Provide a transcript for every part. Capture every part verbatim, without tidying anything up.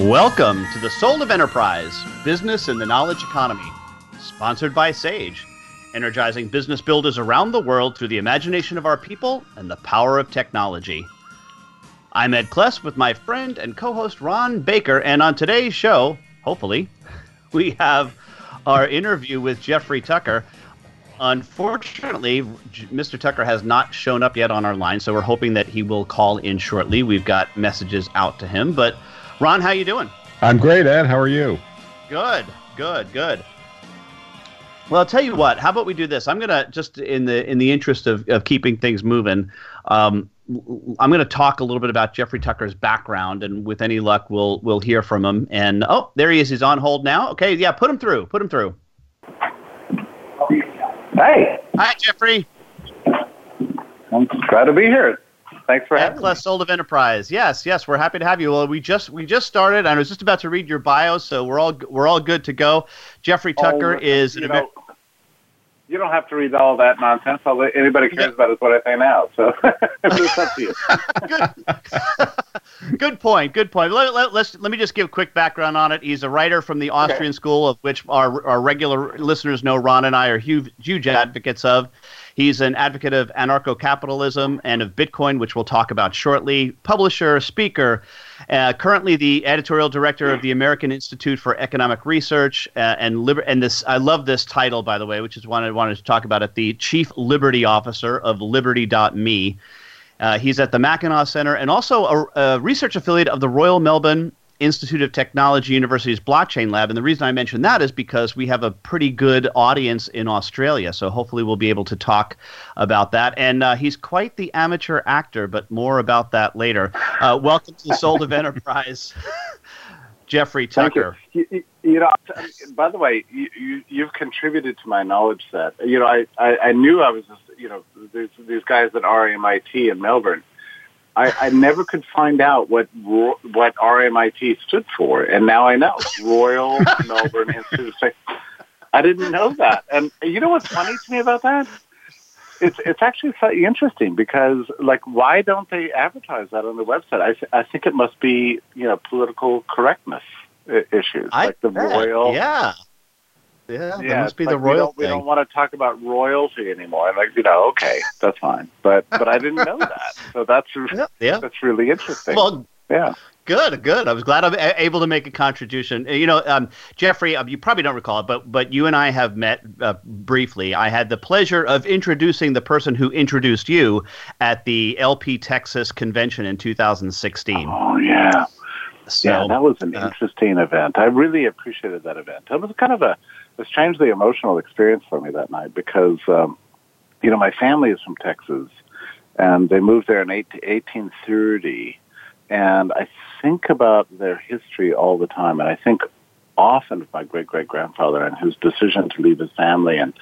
Welcome to The Soul of Enterprise, Business in the Knowledge Economy, sponsored by Sage, energizing business builders around the world through the imagination of our people and the power of technology. I'm Ed Kless with my friend and co-host Ron Baker, and on today's show, hopefully, we have our interview with Jeffrey Tucker. Unfortunately, Mister Tucker has not shown up yet on our line, so we're hoping that he will call in shortly. We've got messages out to him, but Ron, how you doing? I'm great, Ed. How are you? Good, good, good. Well, I'll tell you what. How about we do this? I'm going to, just in the in the interest of, of keeping things moving, um, I'm going to talk a little bit about Jeffrey Tucker's background, and with any luck, we'll we'll hear from him. And, oh, there he is. He's on hold now. Okay, yeah, put him through. Put him through. Hey. Hi, Jeffrey. I'm glad to be here. Thanks for having me. Ed Kless, Soul of Enterprise. Yes, yes, we're happy to have you. Well, we just we just started. I was just about to read your bio, so we're all we're all good to go. Jeffrey Tucker oh, is you an Amer- know, you don't have to read all that nonsense. All anybody cares yeah. about is what I say now. So it's up to you. good. good point. Good point. Let, let, let's let me just give a quick background on it. He's a writer from the Austrian okay. School, of which our our regular listeners know Ron and I are huge, huge advocates of. He's an advocate of anarcho-capitalism and of Bitcoin, which we'll talk about shortly. Publisher, speaker, uh, currently the editorial director of the American Institute for Economic Research, uh, and liber- and this I love this title, by the way, which is one I wanted to talk about. It, the chief liberty officer of Liberty dot me. Uh, he's at the Mackinac Center and also a, a research affiliate of the Royal Melbourne Institute of Technology University's Blockchain Lab. And the reason I mention that is because we have a pretty good audience in Australia. So hopefully we'll be able to talk about that. And uh, he's quite the amateur actor, but more about that later. Uh, welcome to the Soul of Enterprise, Jeffrey Tucker. You. You, you know, by the way, you, you, you've contributed to my knowledge set. You know, I, I, I knew I was, just, you know, these, these guys at R M I T in Melbourne. I, I never could find out what what R M I T stood for, and now I know. Royal Melbourne Institute of Technology. I didn't know that. And you know what's funny to me about that? It's it's actually slightly interesting because, like, why don't they advertise that on their website? I, th- I think it must be, you know, political correctness issues, I like the bet. Royal. Yeah. Yeah, yeah, must be like the royal. We don't, we don't want to talk about royalty anymore. I'm like, you know, okay, that's fine. But but I didn't know that, so that's yeah, yeah. that's really interesting. Well, yeah, good, good. I was glad I'm able to make a contribution. You know, um, Jeffrey, you probably don't recall it, but but you and I have met uh, briefly. I had the pleasure of introducing the person who introduced you at the L P Texas convention in two thousand sixteen. Oh yeah, so, yeah, that was an uh, interesting event. I really appreciated that event. It was kind of a It was strangely emotional experience for me that night because, um, you know, my family is from Texas, and they moved there in eighteen thirty, and I think about their history all the time, and I think often of my great-great-grandfather and his decision to leave his family in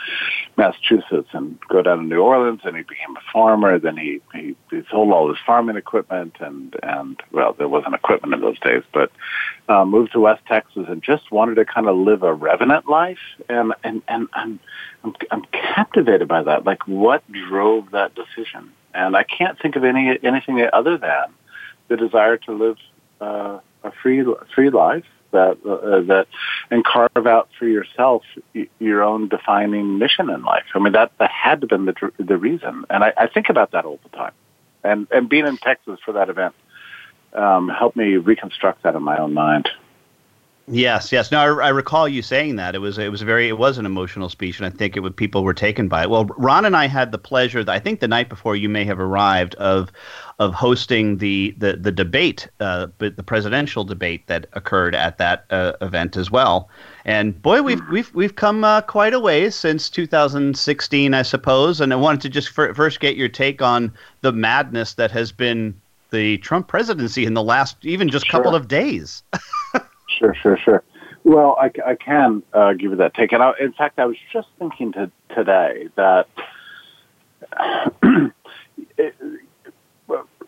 Massachusetts and go down to New Orleans, and he became a farmer, then he, he, he sold all his farming equipment, and, and well, there wasn't equipment in those days, but Uh, moved to West Texas and just wanted to kind of live a revenant life, and and and I'm, I'm I'm captivated by that. Like, what drove that decision? And I can't think of any anything other than the desire to live uh, a free free life that uh, that and carve out for yourself y- your own defining mission in life. I mean, that, that had to have been the the reason. And I, I think about that all the time. And and being in Texas for that event Um, help me reconstruct that in my own mind. Yes, yes. Now I, I recall you saying that it was it was very it was an emotional speech, and I think it would people were taken by it. Well, Ron and I had the pleasure, I think the night before you may have arrived, of of hosting the the the debate, uh, the presidential debate that occurred at that uh, event as well. And boy, we've we've we've come uh, quite a ways since two thousand sixteen, I suppose. And I wanted to just f- first get your take on the madness that has been. the Trump presidency in the last even just sure. couple of days. Sure, sure, sure. Well, I, I can uh, give you that take. And I, in fact, I was just thinking to, today that it,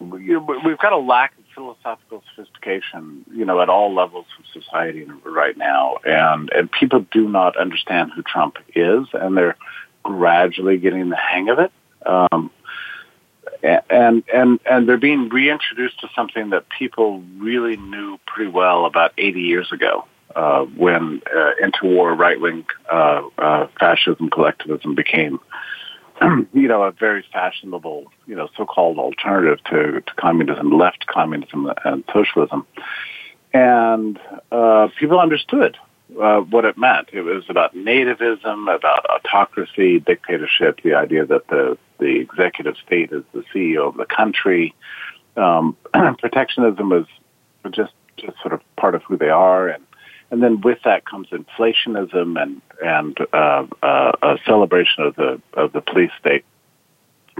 we've got a lack of philosophical sophistication, you know, at all levels of society right now. And, and people do not understand who Trump is, and they're gradually getting the hang of it. Um, and, and, and they're being reintroduced to something that people really knew pretty well about eighty years ago. Uh, when uh, interwar right-wing uh, uh, fascism collectivism became, you know, a very fashionable, you know, so-called alternative to, to communism, left communism and socialism. And uh, people understood uh, what it meant. It was about nativism, about autocracy, dictatorship, the idea that the, the executive state is the C E O of the country. Um, protectionism was just, just sort of part of who they are, and And then with that comes inflationism and and uh, uh, a celebration of the of the police state.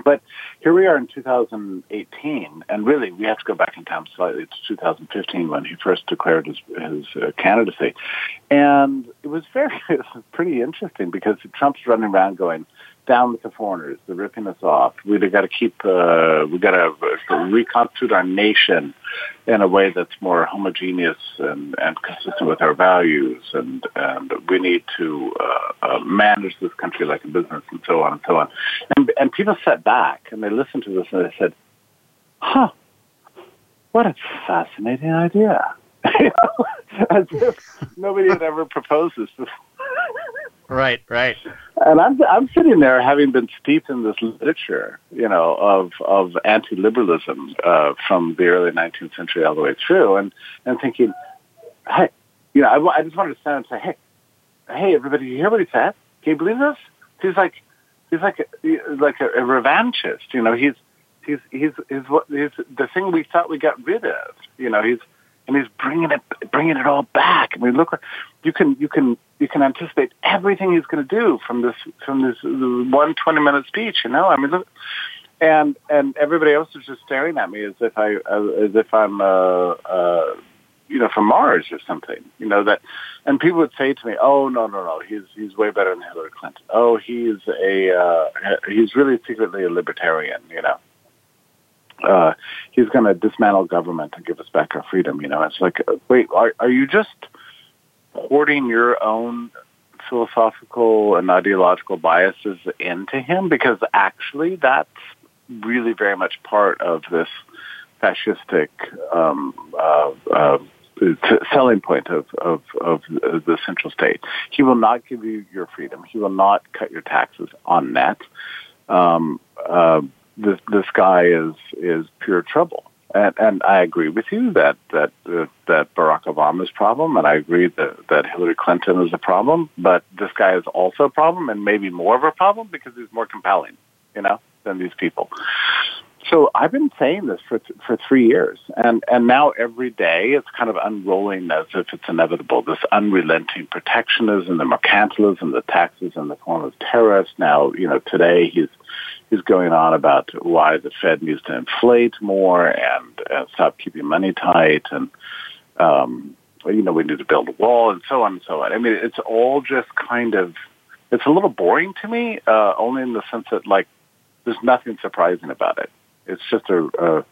But here we are in two thousand eighteen, and really we have to go back in time slightly to two thousand fifteen when he first declared his his uh, candidacy, and it was very it was pretty interesting because Trump's running around going, "Down with the foreigners! They're ripping us off. We've got to keep. Uh, we've got to reconstitute our nation in a way that's more homogeneous and, and consistent with our values. And, and we need to uh, uh, manage this country like a business, and so on and so on." And, and people sat back and they listened to this and they said, "Huh, what a fascinating idea!" You know? As if nobody had ever proposed this before. Right, right. And I'm I'm sitting there having been steeped in this literature, you know, of of anti-liberalism uh, from the early nineteenth century all the way through, and, and thinking, hey, you know, I, I just wanted to stand and say, hey, hey, everybody, you hear what he said? Can you believe this? He's like he's like a, like a, a revanchist, you know. He's he's he's he's what he's the thing we thought we got rid of, you know. He's and he's bringing it bringing it all back. I mean, look, you can you can. You can anticipate everything he's going to do from this from this one twenty minute speech, you know. I mean, look, and and everybody else is just staring at me as if I as if I'm uh, uh, you know, from Mars or something, you know. That and people would say to me, "Oh no no no, he's he's way better than Hillary Clinton. Oh, he's a uh, he's really secretly a libertarian, you know. Uh, he's going to dismantle government and give us back our freedom, you know." It's like, wait, are are you just hoarding your own philosophical and ideological biases into him? Because actually that's really very much part of this fascistic um, uh, uh, selling point of, of, of the central state. He will not give you your freedom. He will not cut your taxes on net. Um, uh, this, this guy is, is pure trouble. And, and I agree with you that that uh, that Barack Obama is a problem, and I agree that, that Hillary Clinton is a problem. But this guy is also a problem, and maybe more of a problem because he's more compelling, you know, than these people. So I've been saying this for th- for three years, and and now every day it's kind of unrolling as if it's inevitable. This unrelenting protectionism, the mercantilism, the taxes in the form of tariffs. Now, you know, today he's. He's going on about why the Fed needs to inflate more and uh, stop keeping money tight, and um, you know, we need to build a wall, and so on and so on. I mean, it's all just kind of it's a little boring to me, uh, only in the sense that like there's nothing surprising about it. It's just a, a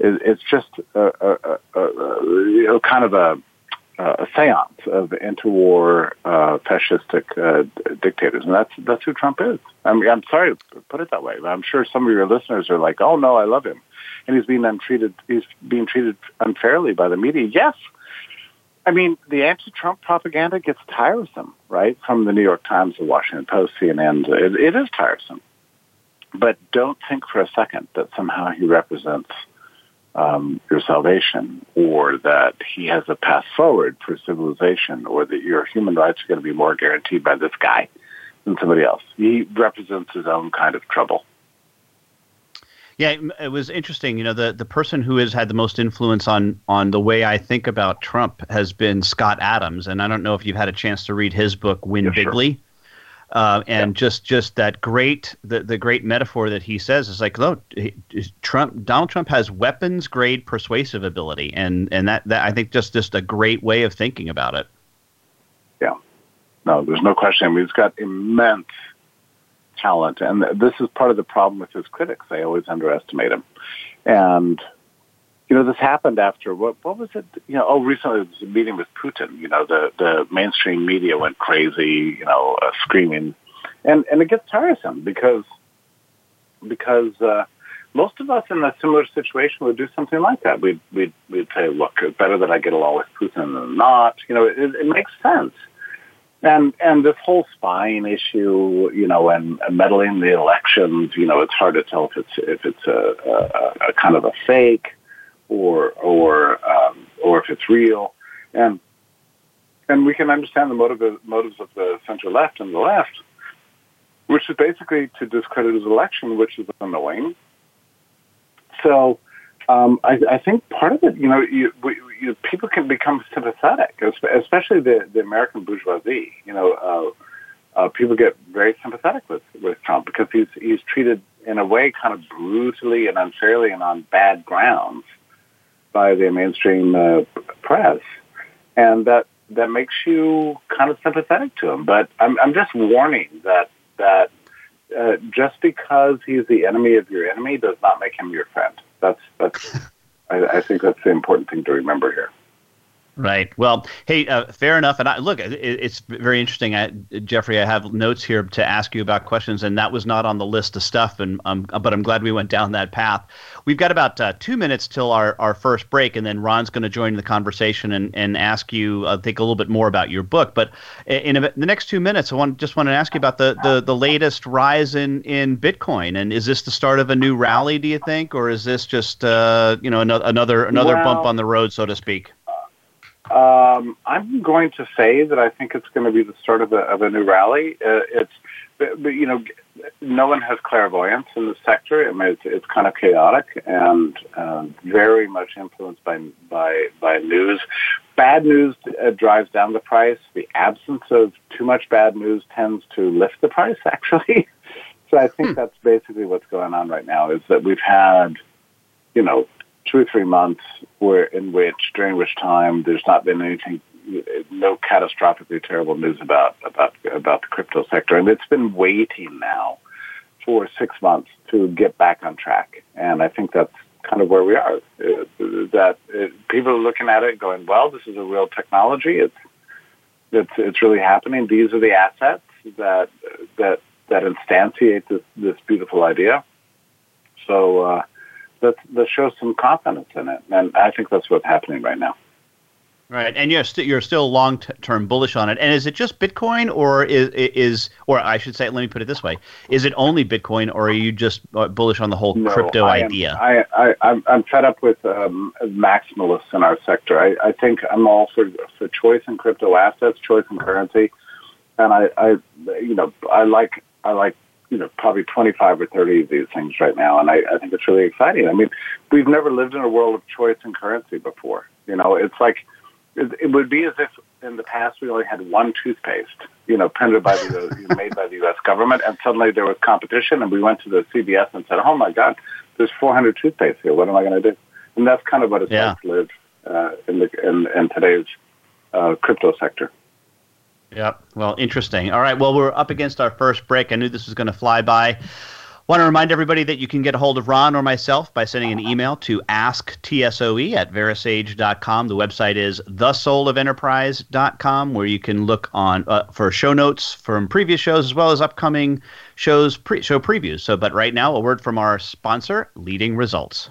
it's just a, a, a, a you know, kind of a, a seance of interwar uh, fascistic uh, dictators, and that's that's who Trump is. I mean, I'm sorry to put it that way, but I'm sure some of your listeners are like, "Oh no, I love him," and he's being untreated. He's being treated unfairly by the media. Yes, I mean the anti-Trump propaganda gets tiresome, right? From the New York Times, the Washington Post, C N N, it, it is tiresome. But don't think for a second that somehow he represents um, your salvation, or that he has a path forward for civilization, or that your human rights are going to be more guaranteed by this guy than somebody else. He represents his own kind of trouble. Yeah, it was interesting. You know, the, the person who has had the most influence on on the way I think about Trump has been Scott Adams, and I don't know if you've had a chance to read his book, Win yeah, Bigly. Sure. Uh, and yeah. just just that great the, the great metaphor that he says is like, look, Trump Donald Trump has weapons grade persuasive ability, and and that, that I think just just a great way of thinking about it. Yeah, no, there's no question. I mean, he's got immense talent, and this is part of the problem with his critics. They always underestimate him, and you know this happened after what what was it? You know, oh, recently there was a meeting with Putin. You know, the the mainstream media went crazy. You know, uh, screaming, and and it gets tiresome because because uh, most of us in a similar situation would do something like that. We'd we'd we'd say, look, it's better that I get along with Putin than not. You know, it, it makes sense. And and this whole spying issue, you know, and, and meddling in the elections, you know, it's hard to tell if it's if it's a, a, a kind of a fake, or or um, or if it's real. And and we can understand the motive, motives of the center left and the left, which is basically to discredit his election, which is annoying. So um, I, I think part of it, you know, you, we, you, people can become sympathetic, especially the, the American bourgeoisie. You know, uh, uh, people get very sympathetic with, with Trump because he's he's treated in a way kind of brutally and unfairly and on bad grounds by the mainstream uh, press, and that that makes you kind of sympathetic to him. But I'm I'm just warning that that uh, just because he's the enemy of your enemy does not make him your friend. That's that's I, I think that's the important thing to remember here. Right. Well, hey, uh, fair enough. And I, look, it, it's very interesting. I, Jeffrey, I have notes here to ask you about questions, and that was not on the list of stuff, and um, but I'm glad we went down that path. We've got about uh, two minutes till our, our first break, and then Ron's going to join the conversation and, and ask you, I think, a little bit more about your book. But in, in the next two minutes, I want, just want to ask you about the, the, the latest rise in, in Bitcoin. And is this the start of a new rally, do you think, or is this just uh, you know another another, another well, bump on the road, so to speak? Um, I'm going to say that I think it's going to be the start of a, of a new rally. Uh, it's, but, but, you know, no one has clairvoyance in the sector. I mean, it's, it's kind of chaotic and uh, very much influenced by by by news. Bad news uh, drives down the price. The absence of too much bad news tends to lift the price, actually. So I think that's basically what's going on right now. Is that we've had, you know. two or three months where in which during which time there's not been anything, no catastrophically terrible news about about about the crypto sector, and it's been waiting now for six months to get back on track. And I think that's kind of where we are. It, that it, people are looking at it going, well, this is a real technology. It's it's it's really happening. These are the assets that that that instantiate this this beautiful idea. So. Uh, That, that shows some confidence in it, and I think that's what's happening right now. Right, and you're, st- you're still long-term bullish on it. And is it just Bitcoin, or is, is or I should say, let me put it this way: is it only Bitcoin, or are you just bullish on the whole no, crypto I am, idea? I, I, I'm, I'm fed up with um, maximalists in our sector. I, I think I'm all for for choice in crypto assets, choice in currency, and I, I you know, I like I like. You know, probably twenty-five or thirty of these things right now, and I, I think it's really exciting. I mean, we've never lived in a world of choice and currency before. You know, it's like it, it would be as if in the past we only had one toothpaste, you know, printed by the made by the U S government, and suddenly there was competition, and we went to the C V S and said, "Oh my God, there's four hundred toothpastes here. What am I going to do?" And that's kind of what it's yeah. like to live uh, in the in, in today's uh, crypto sector. Yeah. Well, interesting. All right. Well, we're up against our first break. I knew this was going to fly by. Want to remind everybody that you can get a hold of Ron or myself by sending an email to ask T S O E at verisage dot com. The website is the soul of enterprise dot com, where you can look on uh, for show notes from previous shows as well as upcoming shows, pre- show previews. So, but right now, a word from our sponsor, Leading Results.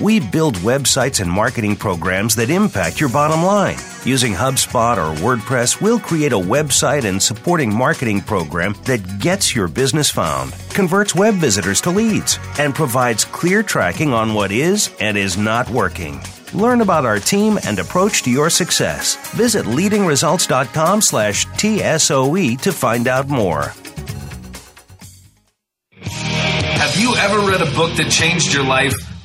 we build websites and marketing programs that impact your bottom line. Using HubSpot or WordPress, we'll create a website and supporting marketing program that gets your business found, converts web visitors to leads, and provides clear tracking on what is and is not working. Learn about our team and approach to your success. Visit leading results dot com slash T S O E to find out more. Have you ever read a book that changed your life?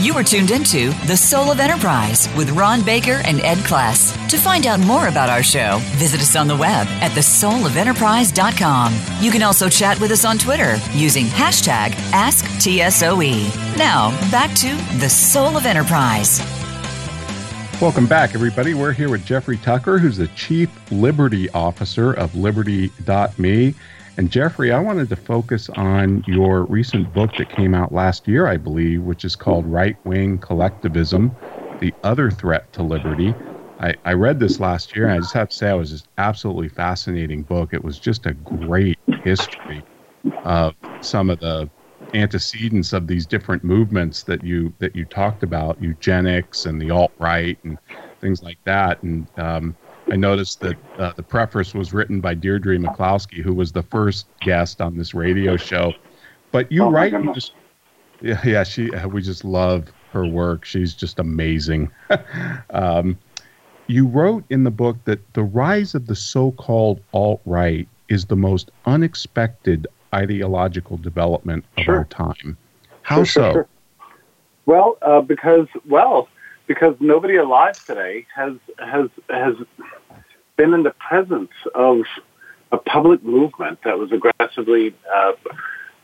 You are tuned into The Soul of Enterprise with Ron Baker and Ed Kless. To find out more about our show, visit us on the web at the soul of enterprise dot com. You can also chat with us on Twitter using hashtag Ask T S O E. Now, back to The Soul of Enterprise. Welcome back, everybody. We're here with Jeffrey Tucker, who's the Chief Liberty Officer of Liberty dot me. And Jeffrey, I wanted to focus on your recent book that came out last year, I believe, which is called Right-Wing Collectivism, The Other Threat to Liberty. I, I read this last year, and I just have to say it was an absolutely fascinating book. It was just a great history of some of the antecedents of these different movements that you that you talked about, eugenics and the alt-right and things like that. And um I noticed that uh, the preface was written by Deirdre McCloskey, who was the first guest on this radio show. But you oh write, you just, yeah, yeah, she, we just love her work. She's just amazing. um, you wrote in the book that the rise of the so-called alt-right is the most unexpected ideological development of sure. our time. How sure, so? Sure. Well, uh, because, well, Because nobody alive today has has has been in the presence of a public movement that was aggressively uh,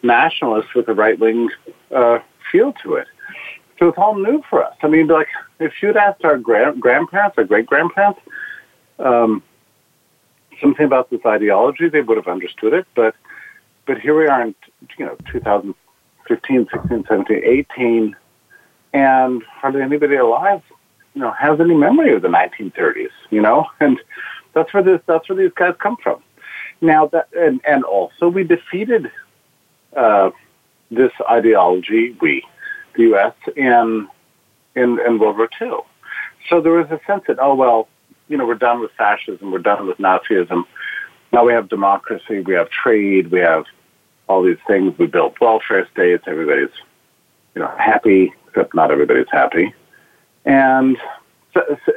nationalist with a right-wing uh, feel to it. So it's all new for us. I mean, like, if you'd asked our grand- grandparents, our great-grandparents, um, something about this ideology, they would have understood it. But but here we are in, you know, two thousand fifteen, sixteen, seventeen, eighteen, and hardly anybody alive, you know, has any memory of the nineteen thirties, you know, and that's where this, that's where these guys come from. Now that, and, and also we defeated uh, this ideology, we, the U S, in, in, in World War Two. So there was a sense that, oh, well, you know, we're done with fascism, we're done with Nazism. Now we have democracy, we have trade, we have all these things. We built welfare states, everybody's, you know, happy. Except not everybody's happy, and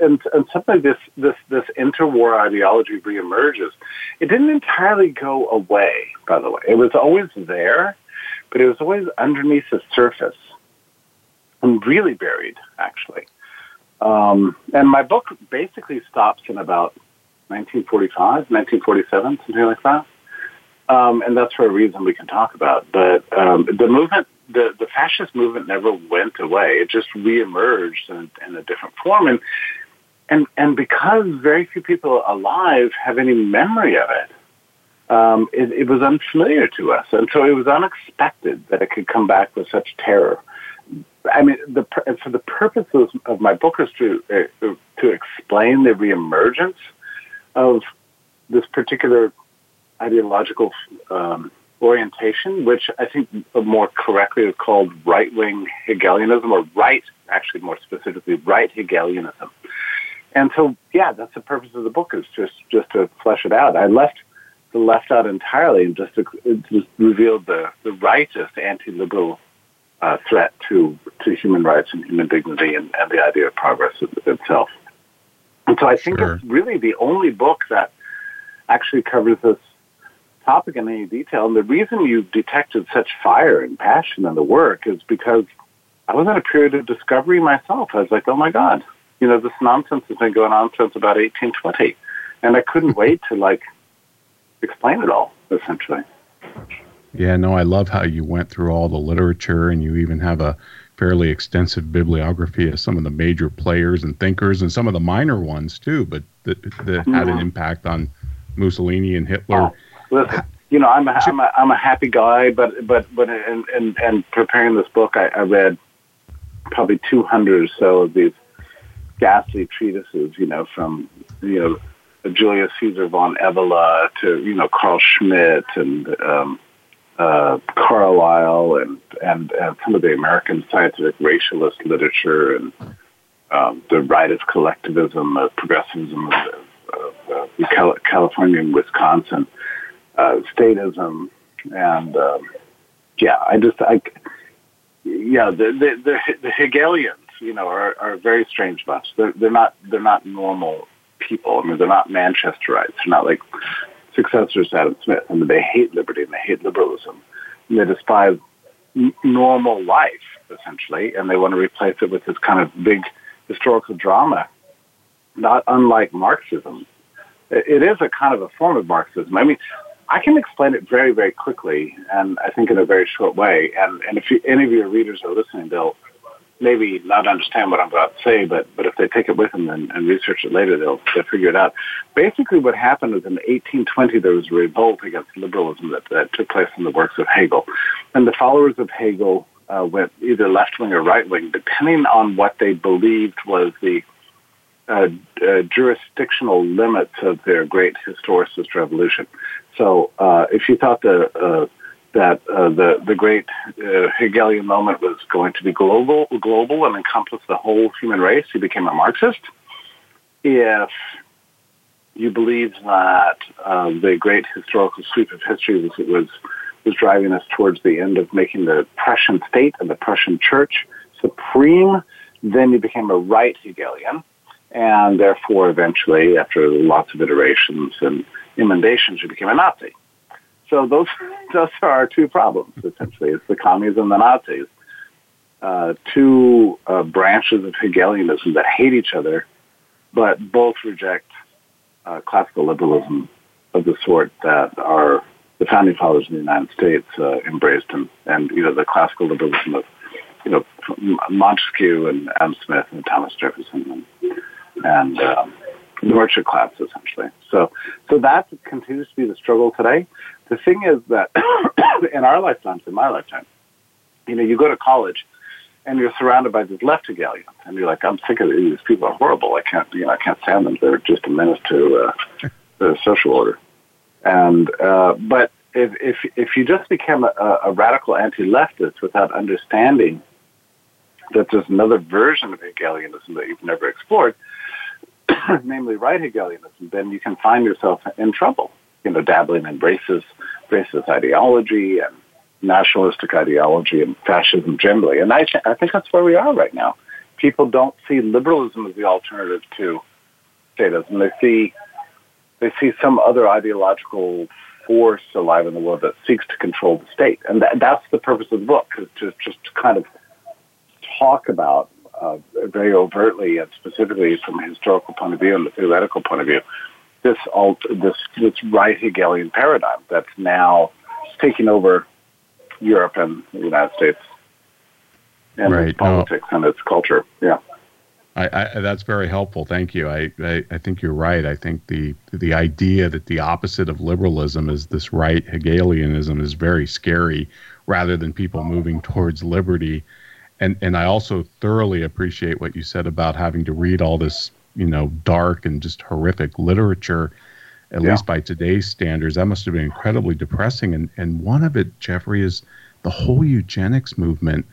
and and suddenly this this this interwar ideology reemerges. It didn't entirely go away, by the way. It was always there, but it was always underneath the surface and really buried, actually. Um, and my book basically stops in about nineteen forty-five, nineteen forty-seven, something like that. Um, and that's for a reason we can talk about. But um, the movement. The, the fascist movement never went away. It just reemerged in, in a different form. And, and and because very few people alive have any memory of it, um, it, it was unfamiliar to us. And so it was unexpected that it could come back with such terror. I mean, the, and so the purpose of my book is to, uh, to explain the reemergence of this particular ideological um orientation, which I think more correctly is called right-wing Hegelianism, or right, actually more specifically, right Hegelianism. And so, yeah, that's the purpose of the book, is just, just to flesh it out. I left the left out entirely and just, just revealed the, the righteous anti-liberal uh, threat to, to human rights and human dignity and, and the idea of progress itself. And so I think sure. it's really the only book that actually covers this topic in any detail. And the reason you detected such fire and passion in the work is because I was in a period of discovery myself. I was like, oh, my God, you know, this nonsense has been going on since about eighteen twenty. And I couldn't wait to, like, explain it all, essentially. Yeah, no, I love how you went through all the literature, and you even have a fairly extensive bibliography of some of the major players and thinkers and some of the minor ones, too, but that, that mm-hmm. had an impact on Mussolini and Hitler. Oh, listen, you know, I'm a, I'm a, I'm a happy guy, but but, but in, in, in preparing this book, I, I read probably two hundred or so of these ghastly treatises, you know, from, you know, Julius Caesar von Evola to, you know, Carl Schmitt and um, uh, Carlyle and, and, and some of the American scientific racialist literature and um, the rightist collectivism, uh, progressivism of, of uh, California and Wisconsin, uh, statism. And, um, yeah, I just, I, yeah, the, the, the, the Hegelians, you know, are, are a very strange bunch. They're, they're not, they're not normal people. I mean, they're not Manchesterites. They're not like successors to Adam Smith. I mean, they hate liberty and they hate liberalism. And they despise n- normal life, essentially, and they want to replace it with this kind of big historical drama, not unlike Marxism. It, it is a kind of a form of Marxism. I mean, I can explain it very, very quickly, and I think in a very short way. And, and if you, any of your readers are listening, they'll maybe not understand what I'm about to say, but, but if they take it with them and, and research it later, they'll, they'll figure it out. Basically, what happened is in eighteen twenty, there was a revolt against liberalism that, that took place in the works of Hegel. And the followers of Hegel uh, went either left-wing or right-wing, depending on what they believed was the uh, uh, jurisdictional limits of their great historicist revolution. So uh, if you thought the... Uh, that uh, the the great uh, Hegelian moment was going to be global, global and encompass the whole human race, he became a Marxist. If you believed that uh, the great historical sweep of history was, was was driving us towards the end of making the Prussian state and the Prussian church supreme, then you became a right Hegelian, and therefore eventually, after lots of iterations and emendations, you became a Nazi. So those, those are our two problems, essentially. It's the commies and the Nazis, uh, two uh, branches of Hegelianism that hate each other, but both reject uh, classical liberalism of the sort that our, the founding fathers of the United States uh, embraced, and, and, you know, the classical liberalism of, you know, Montesquieu and Adam Smith and Thomas Jefferson and, and um, the merchant class, essentially. So, so that continues to be the struggle today. The thing is that in our lifetimes, in my lifetime, you know, you go to college and you're surrounded by these left Hegelians, and you're like, I'm sick of these people are horrible. I can't, you know, I can't stand them. They're just a menace to uh, the social order. And uh, but if if if you just become a, a radical anti-leftist without understanding that there's another version of Hegelianism that you've never explored, namely right Hegelianism, then you can find yourself in trouble. You know, dabbling in racist, racist ideology and nationalistic ideology and fascism generally. And I, th- I think that's where we are right now. People don't see liberalism as the alternative to statism. They see, they see some other ideological force alive in the world that seeks to control the state. And th- that's the purpose of the book, is to just to kind of talk about uh, very overtly and specifically from a historical point of view and a theoretical point of view, This, alt, this this right Hegelian paradigm that's now taking over Europe and the United States and right. its politics oh. and its culture. Yeah, I, I, that's very helpful. Thank you. I, I, I think you're right. I think the the idea that the opposite of liberalism is this right Hegelianism is very scary, rather than people moving towards liberty. And and I also thoroughly appreciate what you said about having to read all this, you know, dark and just horrific literature, at yeah. least by today's standards. That must have been incredibly depressing. And and one of it, Jeffrey, is the whole eugenics movement.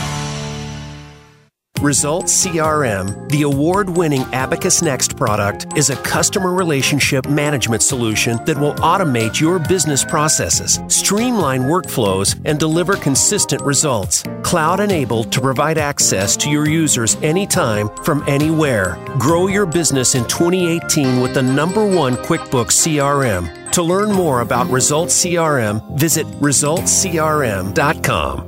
Results C R M, the award-winning Abacus Next product, is a customer relationship management solution that will automate your business processes, streamline workflows, and deliver consistent results. Cloud-enabled to provide access to your users anytime, from anywhere. Grow your business in twenty eighteen with the number one QuickBooks C R M. To learn more about Results C R M, visit results c r m dot com.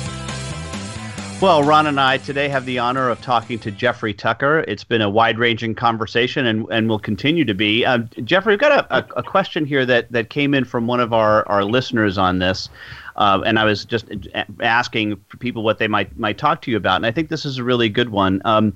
Well, Ron and I today have the honor of talking to Jeffrey Tucker. It's been a wide-ranging conversation and, and will continue to be. Um, Jeffrey, we've got a, a, a question here that, that came in from one of our, our listeners on this, uh, and I was just asking people what they might might talk to you about, and I think this is a really good one. Um,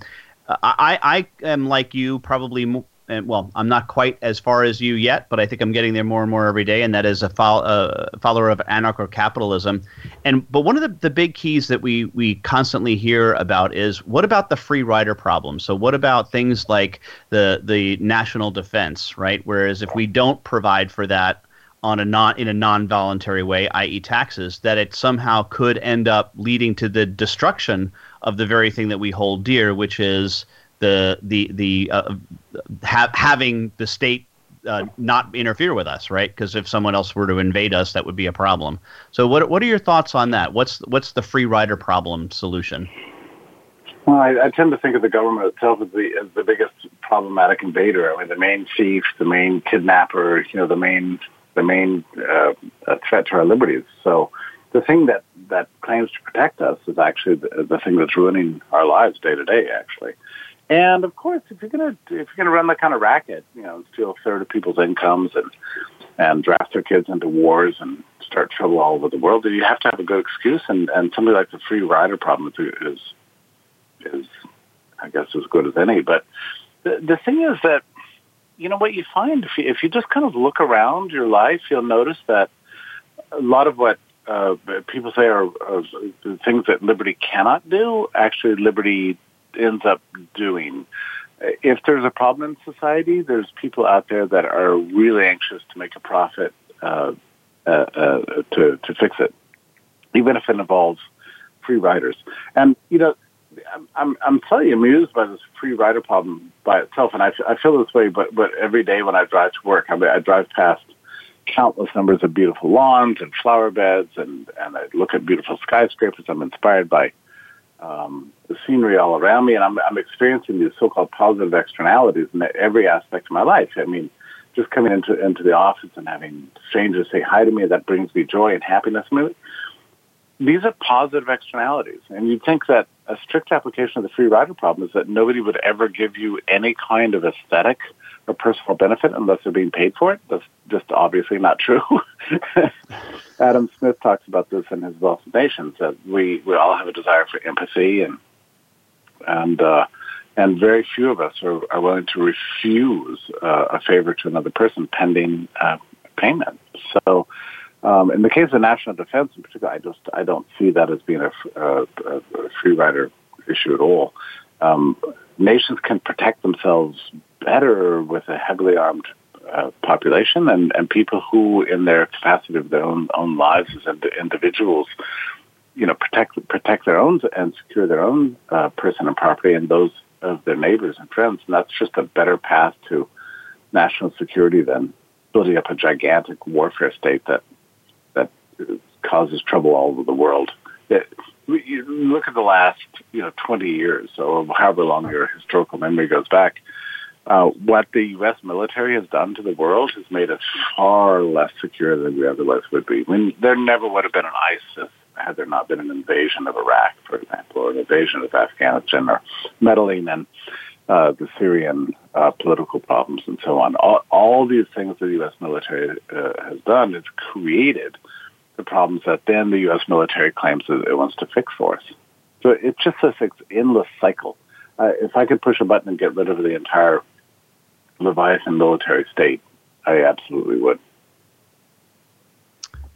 I, I am like you probably more. And well, I'm not quite as far as you yet, but I think I'm getting there more and more every day, and that is a fo- uh, follower of anarcho-capitalism. And but one of the, the big keys that we we constantly hear about is, what about the free rider problem? So what about things like the the national defense, right? Whereas if we don't provide for that on a non in a non-voluntary way, that is taxes, that it somehow could end up leading to the destruction of the very thing that we hold dear, which is the the the uh, ha- having the state uh, not interfere with us, right? Because if someone else were to invade us, that would be a problem. So what what are your thoughts on that? What's what's the free rider problem solution? Well, I, I tend to think of the government itself as the as the biggest problematic invader. I mean, the main thief, the main kidnapper, you know, the main the main uh, threat to our liberties. So the thing that, that claims to protect us is actually the, the thing that's ruining our lives day to day, actually. And of course, if you're gonna if you're gonna run that kind of racket, you know, steal a third of people's incomes and and draft their kids into wars and start trouble all over the world, then you have to have a good excuse. And, and something like the free rider problem is is I guess as good as any. But the the thing is that, you know, what you find if you, if you just kind of look around your life, you'll notice that a lot of what uh, people say are, are things that liberty cannot do, actually liberty ends up doing. If there's a problem in society, there's people out there that are really anxious to make a profit uh, uh, uh, to, to fix it, even if it involves free riders. And, you know, I'm, I'm, I'm totally amused by this free rider problem by itself, and I, I feel this way, but, but every day when I drive to work, I, mean, I drive past countless numbers of beautiful lawns and flower beds, and, and I look at beautiful skyscrapers. I'm inspired by Um, the scenery all around me, and I'm, I'm experiencing these so-called positive externalities in every aspect of my life. I mean, just coming into into the office and having strangers say hi to me, that brings me joy and happiness. I mean, these are positive externalities, and you'd think that a strict application of the free rider problem is that nobody would ever give you any kind of aesthetic or personal benefit unless they're being paid for it. That's just obviously not true. Adam Smith talks about this in his Wealth of Nations, that we, we all have a desire for empathy, and and uh, and very few of us are, are willing to refuse uh, a favor to another person pending uh, payment. So, um, in the case of national defense in particular, I just I don't see that as being a, a, a free rider issue at all. um, nations can protect themselves better with a heavily armed uh, population and, and people who, in their capacity of their own own lives as ind- individuals, you know, protect protect their own and secure their own uh, person and property and those of their neighbors and friends. And that's just a better path to national security than building up a gigantic warfare state that that causes trouble all over the world. It, you look at the last, you know, twenty years, or however long your historical memory goes back, uh, what the U S military has done to the world has made us far less secure than we otherwise would be. When there never would have been an ISIS had there not been an invasion of Iraq, for example, or an invasion of Afghanistan, or meddling in uh, the Syrian uh, political problems and so on. All, all these things the U S military uh, has done has created the problems that then the U S military claims that it wants to fix for us. So it's just this endless cycle. Uh, if I could push a button and get rid of the entire Leviathan military state, I absolutely would.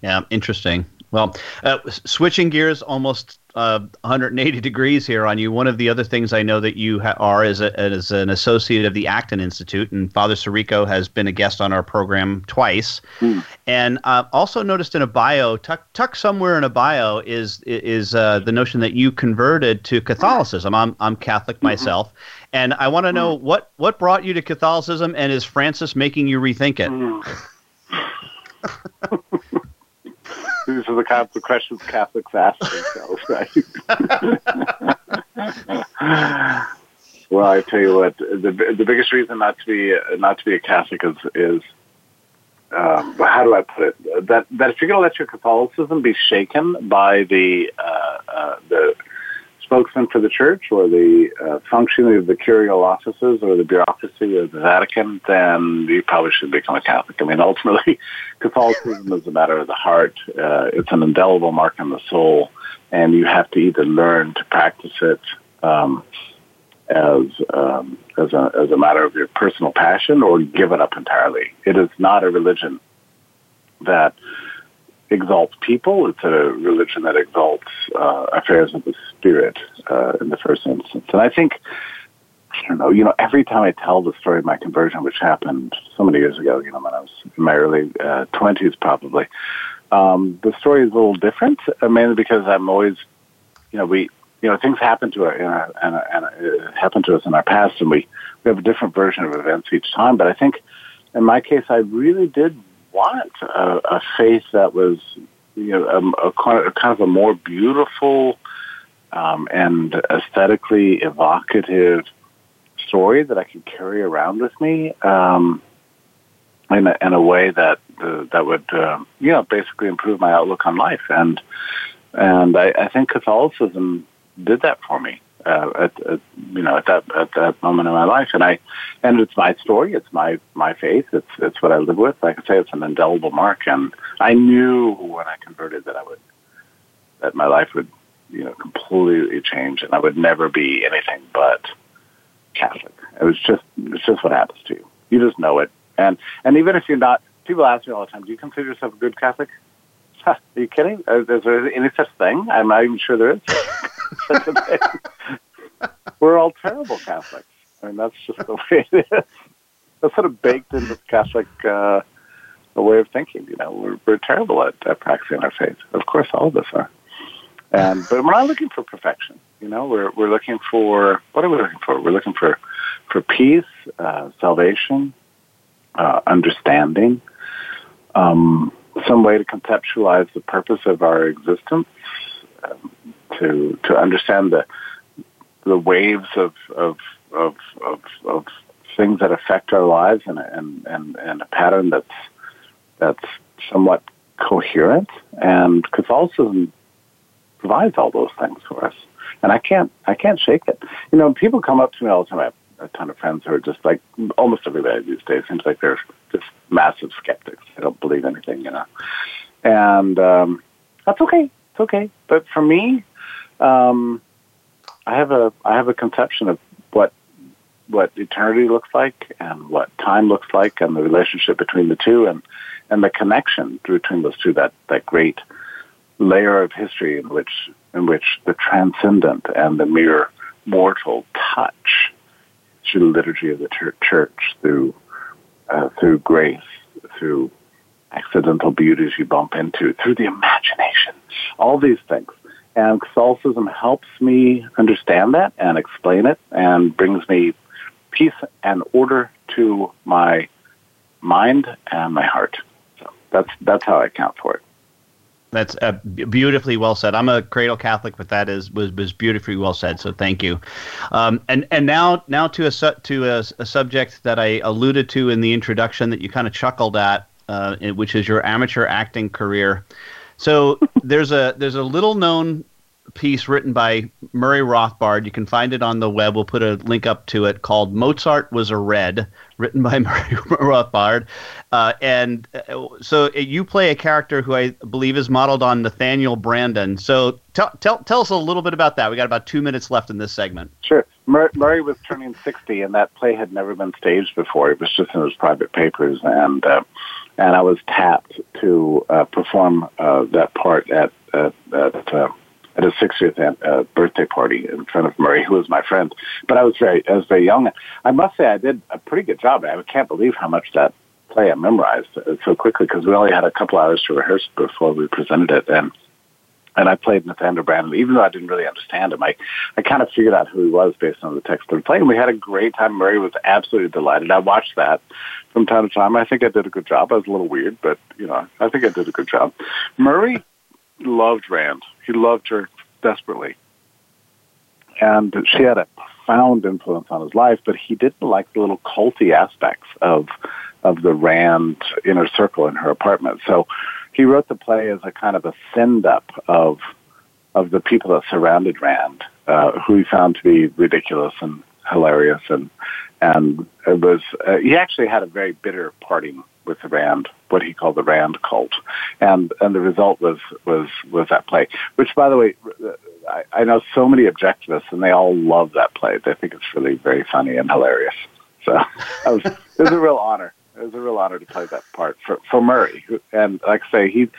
Yeah, interesting. Well, uh, switching gears almost uh, one hundred eighty degrees here on you, one of the other things I know that you ha- are is, a, is an associate of the Acton Institute, and Father Sirico has been a guest on our program twice. Mm. And uh, also noticed in a bio, tucked tuck somewhere in a bio, is is uh, the notion that you converted to Catholicism. I'm I'm Catholic mm-hmm. myself, and I want to mm. know what, what brought you to Catholicism, and is Francis making you rethink it? Mm. These are the kinds of questions Catholics ask themselves, right? Well, I tell you what, the the biggest reason not to be not to be a Catholic is is um, how do I put it? That that if you're going to let your Catholicism be shaken by the uh, uh, the spokesman for the Church or the uh, functioning of the curial offices or the bureaucracy of the Vatican, then you probably should become a Catholic. I mean, ultimately, Catholicism is a matter of the heart. Uh, it's an indelible mark on the soul, and you have to either learn to practice it um, as um, as a as a matter of your personal passion or give it up entirely. It is not a religion that exalts people. It's a religion that exalts uh, affairs of the spirit uh, in the first instance. And I think, I don't know, you know, every time I tell the story of my conversion, which happened so many years ago, you know, when I was in my early uh, twenties probably, um, the story is a little different, uh, mainly because I'm always, you know, we, you know, things happen to, our, in our, in our, in our, uh, happen to us in our past, and we, we have a different version of events each time. But I think in my case, I really did want a, a faith that was, you know, a, a kind of a more beautiful um, and aesthetically evocative story that I could carry around with me um, in a, in a way that uh, that would, uh, you know, basically improve my outlook on life. And and I, I think Catholicism did that for me uh, at, at you know at that at that moment in my life. And I. And it's my story. It's my, my faith. It's it's what I live with. Like I say, it's an indelible mark. And I knew when I converted that I would that my life would you know completely change, and I would never be anything but Catholic. It was just it's just what happens to you. You just know it. And and even if you're not, people ask me all the time, "Do you consider yourself a good Catholic?" Huh, are you kidding? Is there any such thing? I'm not even sure there is such a thing. We're all terrible Catholics. I mean, that's just the way it is. That's sort of baked into the Catholic uh, way of thinking. You know, we're, we're terrible at, at practicing our faith. Of course, all of us are. And but we're not looking for perfection. You know, we're we're looking for what are we looking for? We're looking for for peace, uh, salvation, uh, understanding, um, some way to conceptualize the purpose of our existence, um, to to understand the the waves of of Of, of of things that affect our lives and and and and a pattern that's that's somewhat coherent, and Catholicism provides all those things for us, and I can't I can't shake it. You know, people come up to me all the time. I have a ton of friends who are just like almost everybody these days seems like they're just massive skeptics. They don't believe anything, you know, and um, that's okay. It's okay. But for me, um, I have a I have a conception of what what eternity looks like and what time looks like and the relationship between the two and, and the connection between those two, that, that great layer of history in which in which the transcendent and the mere mortal touch through the liturgy of the church, through uh, through grace, through accidental beauties you bump into, through the imagination, all these things. And Catholicism helps me understand that and explain it and brings me peace and order to my mind and my heart. So that's that's how I account for it. That's uh, beautifully well said. I'm a cradle Catholic, but that is was, was beautifully well said. So thank you. Um, and and now now to a su- to a, a subject that I alluded to in the introduction that you kind of chuckled at, uh, which is your amateur acting career. So there's a there's a little known piece written by Murray Rothbard. You can find it on the web. We'll put a link up to it, called Mozart Was a Red, written by Murray Rothbard. Uh, and so you play a character who I believe is modeled on Nathaniel Branden. So tell tell tell us a little bit about that. We got about two minutes left in this segment. Sure. Mur- Murray was turning sixty, and that play had never been staged before. It was just in his private papers, and uh, and I was tapped to uh, perform uh, that part at uh, at. Uh, at his sixtieth uh, birthday party in front of Murray, who was my friend. But I was very, I was very young. I must say I did a pretty good job. I can't believe how much that play I memorized so quickly, because we only had a couple hours to rehearse before we presented it. And and I played Nathaniel Branden. Even though I didn't really understand him, I, I kind of figured out who he was based on the text of the play. And we had a great time. Murray was absolutely delighted. I watched that from time to time. I think I did a good job. I was a little weird, but, you know, I think I did a good job. Murray loved Rand. He loved her desperately. And she had a profound influence on his life, but he didn't like the little culty aspects of of the Rand inner circle in her apartment. So he wrote the play as a kind of a send-up of of the people that surrounded Rand, uh, who he found to be ridiculous and hilarious. And, and it was uh, he actually had a very bitter parting with the Rand, what he called the Rand cult, and and the result was was was that play. Which, by the way, I, I know so many objectivists, and they all love that play. They think it's really very funny and hilarious. So I was, it was a real honor. It was a real honor to play that part for for Murray. And like I say, he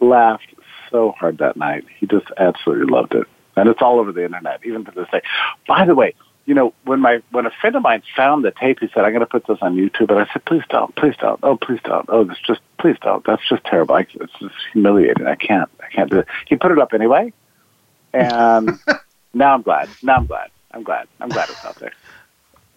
laughed so hard that night. He just absolutely loved it, and it's all over the internet, even to this day. By the way, you know, when my when a friend of mine found the tape, he said, "I'm going to put this on YouTube." And I said, "Please don't, please don't, oh, please don't, oh, this just, please don't. That's just terrible. I, it's just humiliating. I can't, I can't do it." He put it up anyway, and now I'm glad. Now I'm glad. I'm glad. I'm glad it's out there.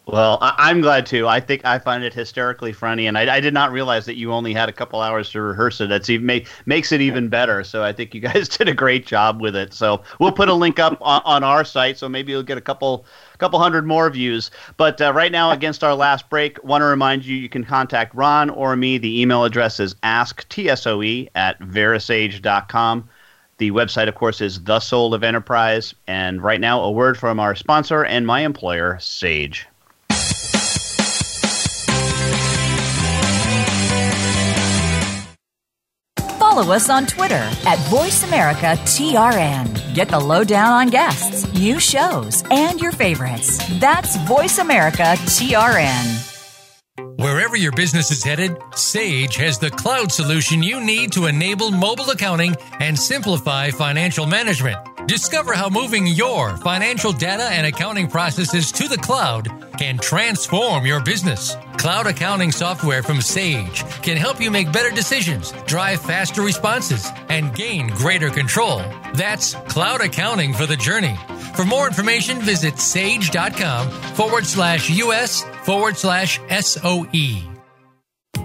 Well, I, I'm glad too. I think I find it hysterically funny, and I, I did not realize that you only had a couple hours to rehearse it. That's even make, makes it even better. So I think you guys did a great job with it. So we'll put a link up on, on our site, so maybe you'll get a couple, couple hundred more views. But uh, right now, against our last break, want to remind you you can contact Ron or me. The email address is asktsoe at verisage dot com. The website, of course, is The Soul of Enterprise. And right now, a word from our sponsor and my employer, Sage. Follow us on Twitter at Voice America T R N. Get the lowdown on guests, new shows, and your favorites. That's Voice America T R N. Wherever your business is headed, Sage has the cloud solution you need to enable mobile accounting and simplify financial management. Discover how moving your financial data and accounting processes to the cloud can transform your business. Cloud accounting software from Sage can help you make better decisions, drive faster responses, and gain greater control. That's cloud accounting for the journey. For more information, visit sage.com forward slash US forward slash SOE.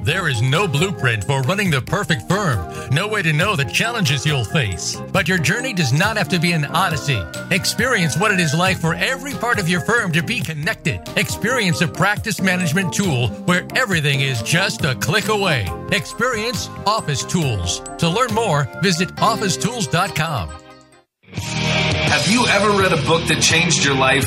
There is no blueprint for running the perfect firm, no way to know the challenges you'll face. But your journey does not have to be an odyssey. Experience what it is like for every part of your firm to be connected. Experience a practice management tool where everything is just a click away. Experience Office Tools. To learn more, visit office tools dot com. Have you ever read a book that changed your life?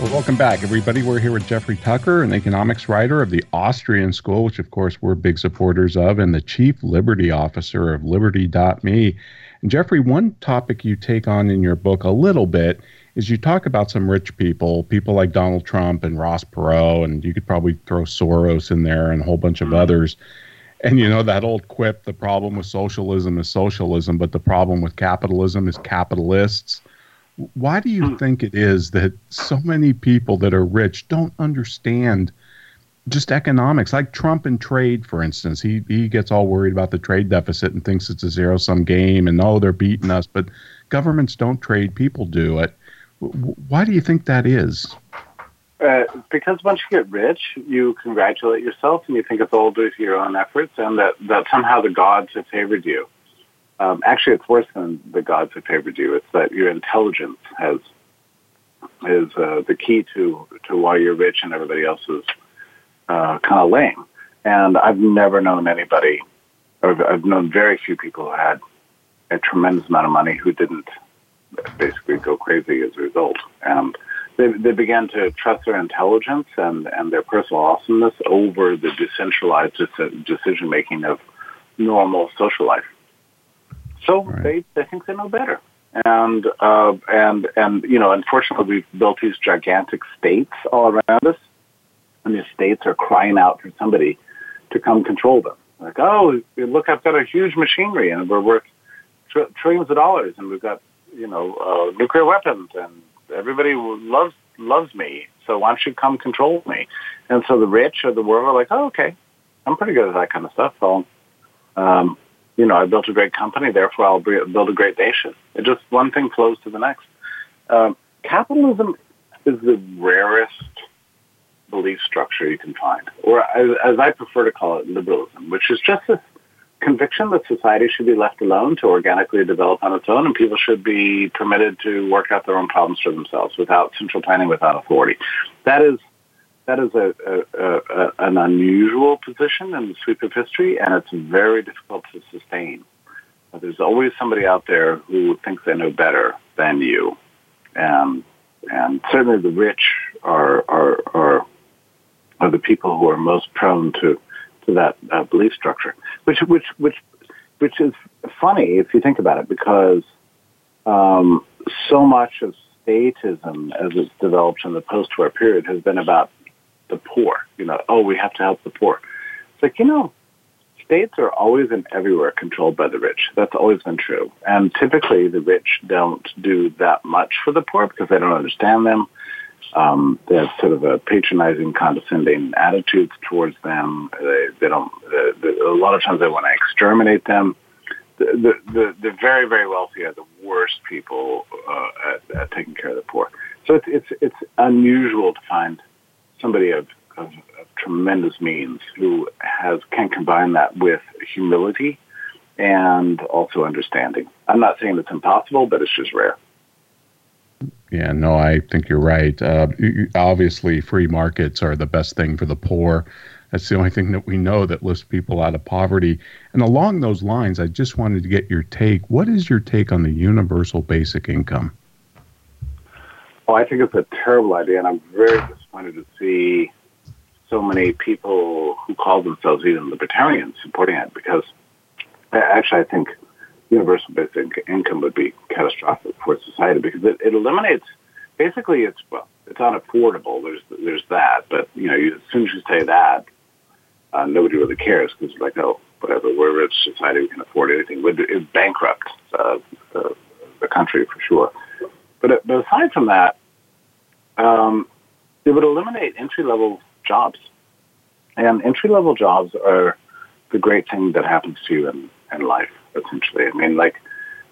Well, welcome back, everybody. We're here with Jeffrey Tucker, an economics writer of the Austrian School, which, of course, we're big supporters of, and the Chief Liberty Officer of Liberty dot me. And Jeffrey, one topic you take on in your book a little bit is you talk about some rich people, people like Donald Trump and Ross Perot, and you could probably throw Soros in there and a whole bunch of others. And you know that old quip, the problem with socialism is socialism, but the problem with capitalism is capitalists. Why do you think it is that so many people that are rich don't understand just economics, like Trump and trade, for instance? He he gets all worried about the trade deficit and thinks it's a zero-sum game and, oh, they're beating us. But governments don't trade. People do it. Why do you think that is? Uh, because once you get rich, you congratulate yourself and you think it's all due to your own efforts and that, that somehow the gods have favored you. Um, actually, it's worse than the gods have favored you. It's that your intelligence has is uh, the key to, to why you're rich and everybody else is Uh, kind of lame. And I've never known anybody, or I've known very few people who had a tremendous amount of money who didn't basically go crazy as a result. And they, they began to trust their intelligence and, and their personal awesomeness over the decentralized decision-making of normal social life. So right. they, they think they know better. And, uh, and, and, you know, unfortunately, we've built these gigantic states all around us. And the states are crying out for somebody to come control them. Like, oh, look, I've got a huge machinery, and we're worth tr- trillions of dollars, and we've got, you know, uh, nuclear weapons, and everybody loves loves me, so why don't you come control me? And so the rich of the world are like, oh, okay, I'm pretty good at that kind of stuff. So, um, you know, I built a great company, therefore I'll build a great nation. It just one thing flows to the next. Um, capitalism is the rarest belief structure you can find, or as, as I prefer to call it, liberalism, which is just this conviction that society should be left alone to organically develop on its own, and people should be permitted to work out their own problems for themselves without central planning, without authority. That is that is a, a, a, an unusual position in the sweep of history, and it's very difficult to sustain. There's always somebody out there who thinks they know better than you, and and certainly the rich are are are. are the people who are most prone to to that uh, belief structure, which which which which is funny if you think about it, because um, so much of statism as it's developed in the post-war period has been about the poor. You know, oh, we have to help the poor. It's like, you know, states are always and everywhere controlled by the rich. That's always been true, and typically the rich don't do that much for the poor because they don't understand them. Um, they have sort of a patronizing, condescending attitude towards them. They, they don't. They, they, a lot of times, they want to exterminate them. The the, the, the very very wealthy are the worst people uh, at, at taking care of the poor. So it's it's it's unusual to find somebody of, of, of tremendous means who has can combine that with humility and also understanding. I'm not saying it's impossible, but it's just rare. Yeah, no, I think you're right. Uh, obviously, free markets are the best thing for the poor. That's the only thing that we know that lifts people out of poverty. And along those lines, I just wanted to get your take. What is your take on the universal basic income? Oh, I think it's a terrible idea, and I'm very disappointed to see so many people who call themselves even libertarians supporting it, because actually I think universal basic income would be catastrophic for society because it, it eliminates, basically it's, well, it's unaffordable. There's there's that, but, you know, you, as soon as you say that, uh, nobody really cares because it's like, oh, whatever, we're a rich society, we can afford anything. It would bankrupt uh, the, the country for sure. But, but aside from that, um, it would eliminate entry-level jobs. And entry-level jobs are the great thing that happens to you in, in life. Essentially, I mean, like,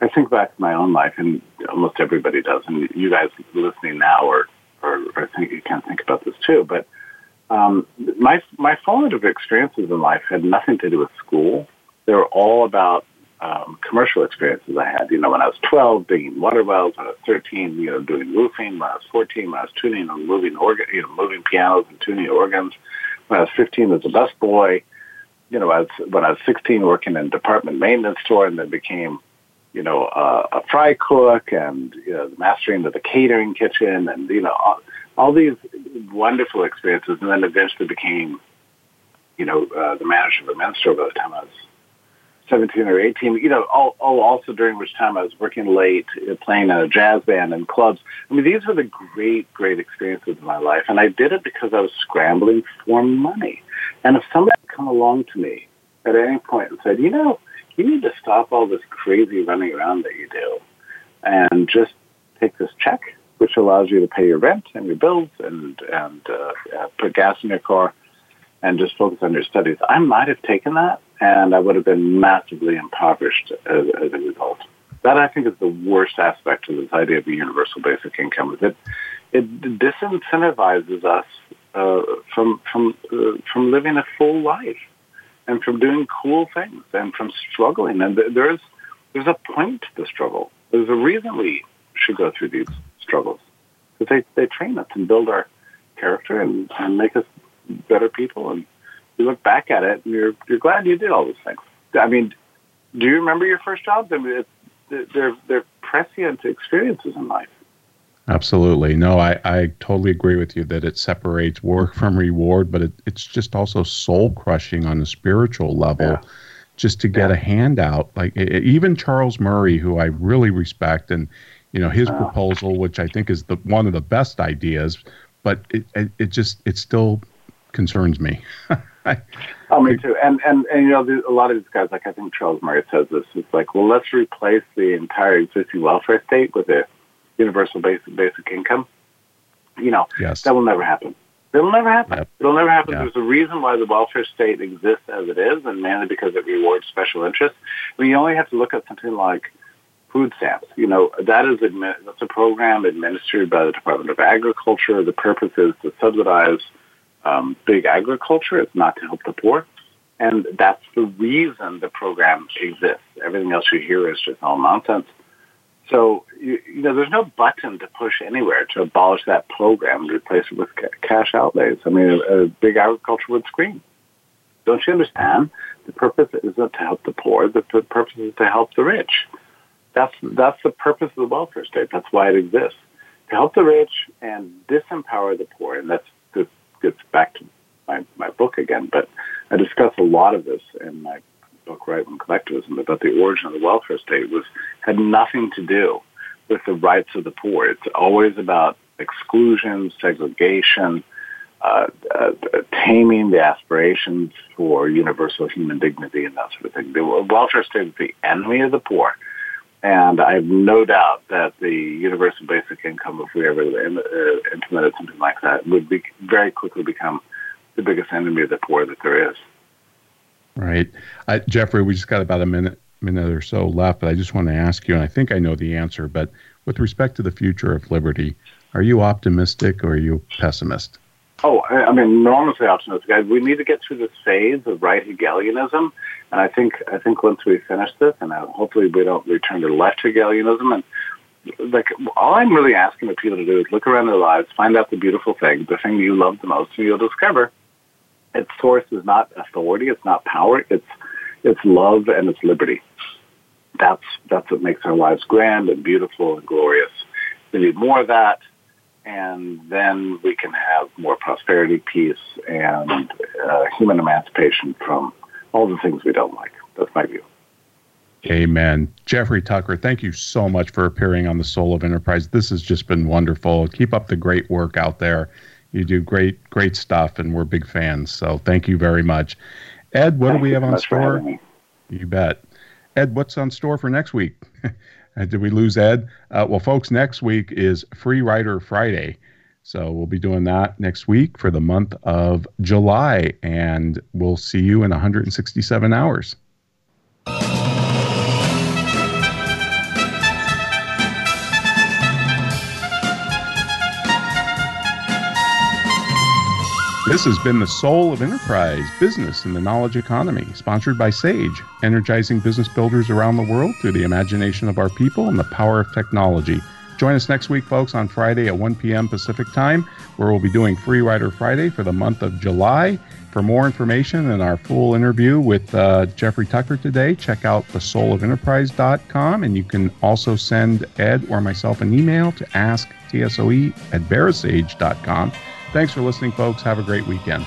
I think back to my own life, and almost everybody does, and you guys listening now are, or I think you can think about this too, but um, my my formative experiences in life had nothing to do with school. They were all about um, commercial experiences I had. You know, when I was twelve, digging water wells. When I was thirteen, you know, doing roofing. When I was fourteen, when I was tuning and moving organ, you know, moving pianos and tuning organs. When I was fifteen, as a busboy. You know, I was, when I was sixteen, working in a department maintenance store, and then became, you know, uh, a fry cook, and you know, the mastering of the catering kitchen, and you know, all, all these wonderful experiences, and then eventually became, you know, uh, the manager of a men's store by the time I was seventeen or eighteen. You know, all, all also during which time I was working late, playing in a jazz band and clubs. I mean, these were the great, great experiences in my life, and I did it because I was scrambling for money. And if somebody had come along to me at any point and said, you know, you need to stop all this crazy running around that you do and just take this check, which allows you to pay your rent and your bills and and uh, put gas in your car and just focus on your studies. I might have taken that, and I would have been massively impoverished as, as a result. That, I think, is the worst aspect of this idea of a universal basic income. Is it, it disincentivizes us uh, from, from, uh, from living a full life, and from doing cool things, and from struggling. And there's there's a point to the struggle. There's a reason we should go through these struggles. Because they, they train us and build our character and, and make us better people. And you look back at it, and you're you're glad you did all those things. I mean, do you remember your first job? I mean, it's, they're, they're prescient experiences in life. Absolutely. No, I, I totally agree with you that it separates work from reward, but it, it's just also soul crushing on a spiritual level, yeah. just to get yeah. a handout. Like it, even Charles Murray, who I really respect, and you know his oh. proposal, which I think is the one of the best ideas, but it it, it just it still concerns me. I, oh, me too. And and and you know, the, a lot of these guys, like I think Charles Murray says this, it's like, well, let's replace the entire existing welfare state with a universal basic basic income, you know, yes. that will never happen. It'll never happen. Yep. It'll never happen. Yep. There's a reason why the welfare state exists as it is, and mainly because it rewards special interests. I mean, you only have to look at something like food stamps. You know, that is that's a program administered by the Department of Agriculture. The purpose is to subsidize um, big agriculture. It's not to help the poor. And that's the reason the program exists. Everything else you hear is just all nonsense. So, you, you know, there's no button to push anywhere to abolish that program and replace it with ca- cash outlays. I mean, a, a big agriculture would scream. Don't you understand? The purpose isn't to help the poor. The p- purpose is to help the rich. That's that's the purpose of the welfare state. That's why it exists. To help the rich and disempower the poor. And that's, this gets back to my, my book again. But I discuss a lot of this in my book, Right-Wing Collectivism, about the origin of the welfare state was had nothing to do with the rights of the poor. It's always about exclusion, segregation, uh, uh, taming the aspirations for universal human dignity and that sort of thing. The welfare state is the enemy of the poor, and I have no doubt that the universal basic income, if we ever uh, implemented something like that, would be very quickly become the biggest enemy of the poor that there is. Right. Uh, Jeffrey, we just got about a minute minute or so left, but I just want to ask you, and I think I know the answer, but with respect to the future of liberty, are you optimistic or are you pessimist? Oh, I, I'm enormously optimistic. I, we need to get through this phase of right Hegelianism, and I think I think once we finish this, and I, hopefully we don't return to left Hegelianism, and like all I'm really asking the people to do is look around their lives, find out the beautiful thing, the thing you love the most, and you'll discover its source is not authority, it's not power, it's it's love and it's liberty. That's that's what makes our lives grand and beautiful and glorious. We need more of that, and then we can have more prosperity, peace, and uh, human emancipation from all the things we don't like. That's my view. Amen. Jeffrey Tucker, thank you so much for appearing on The Soul of Enterprise. This has just been wonderful. Keep up the great work out there. You do great, great stuff, and we're big fans. So thank you very much. Ed, what thank do we have on store? You bet. Ed, what's on store for next week? Did we lose Ed? Uh, well, folks, next week is Free Rider Friday. So we'll be doing that next week for the month of July, and we'll see you in one hundred sixty-seven hours. This has been The Soul of Enterprise, Business in the Knowledge Economy, sponsored by Sage, energizing business builders around the world through the imagination of our people and the power of technology. Join us next week, folks, on Friday at one p.m. Pacific Time, where we'll be doing Free Rider Friday for the month of July. For more information and our full interview with uh, Jeffrey Tucker today, check out the soul of enterprise dot com, and you can also send Ed or myself an email to asktsoe at verisage dot com. Thanks for listening, folks. Have a great weekend.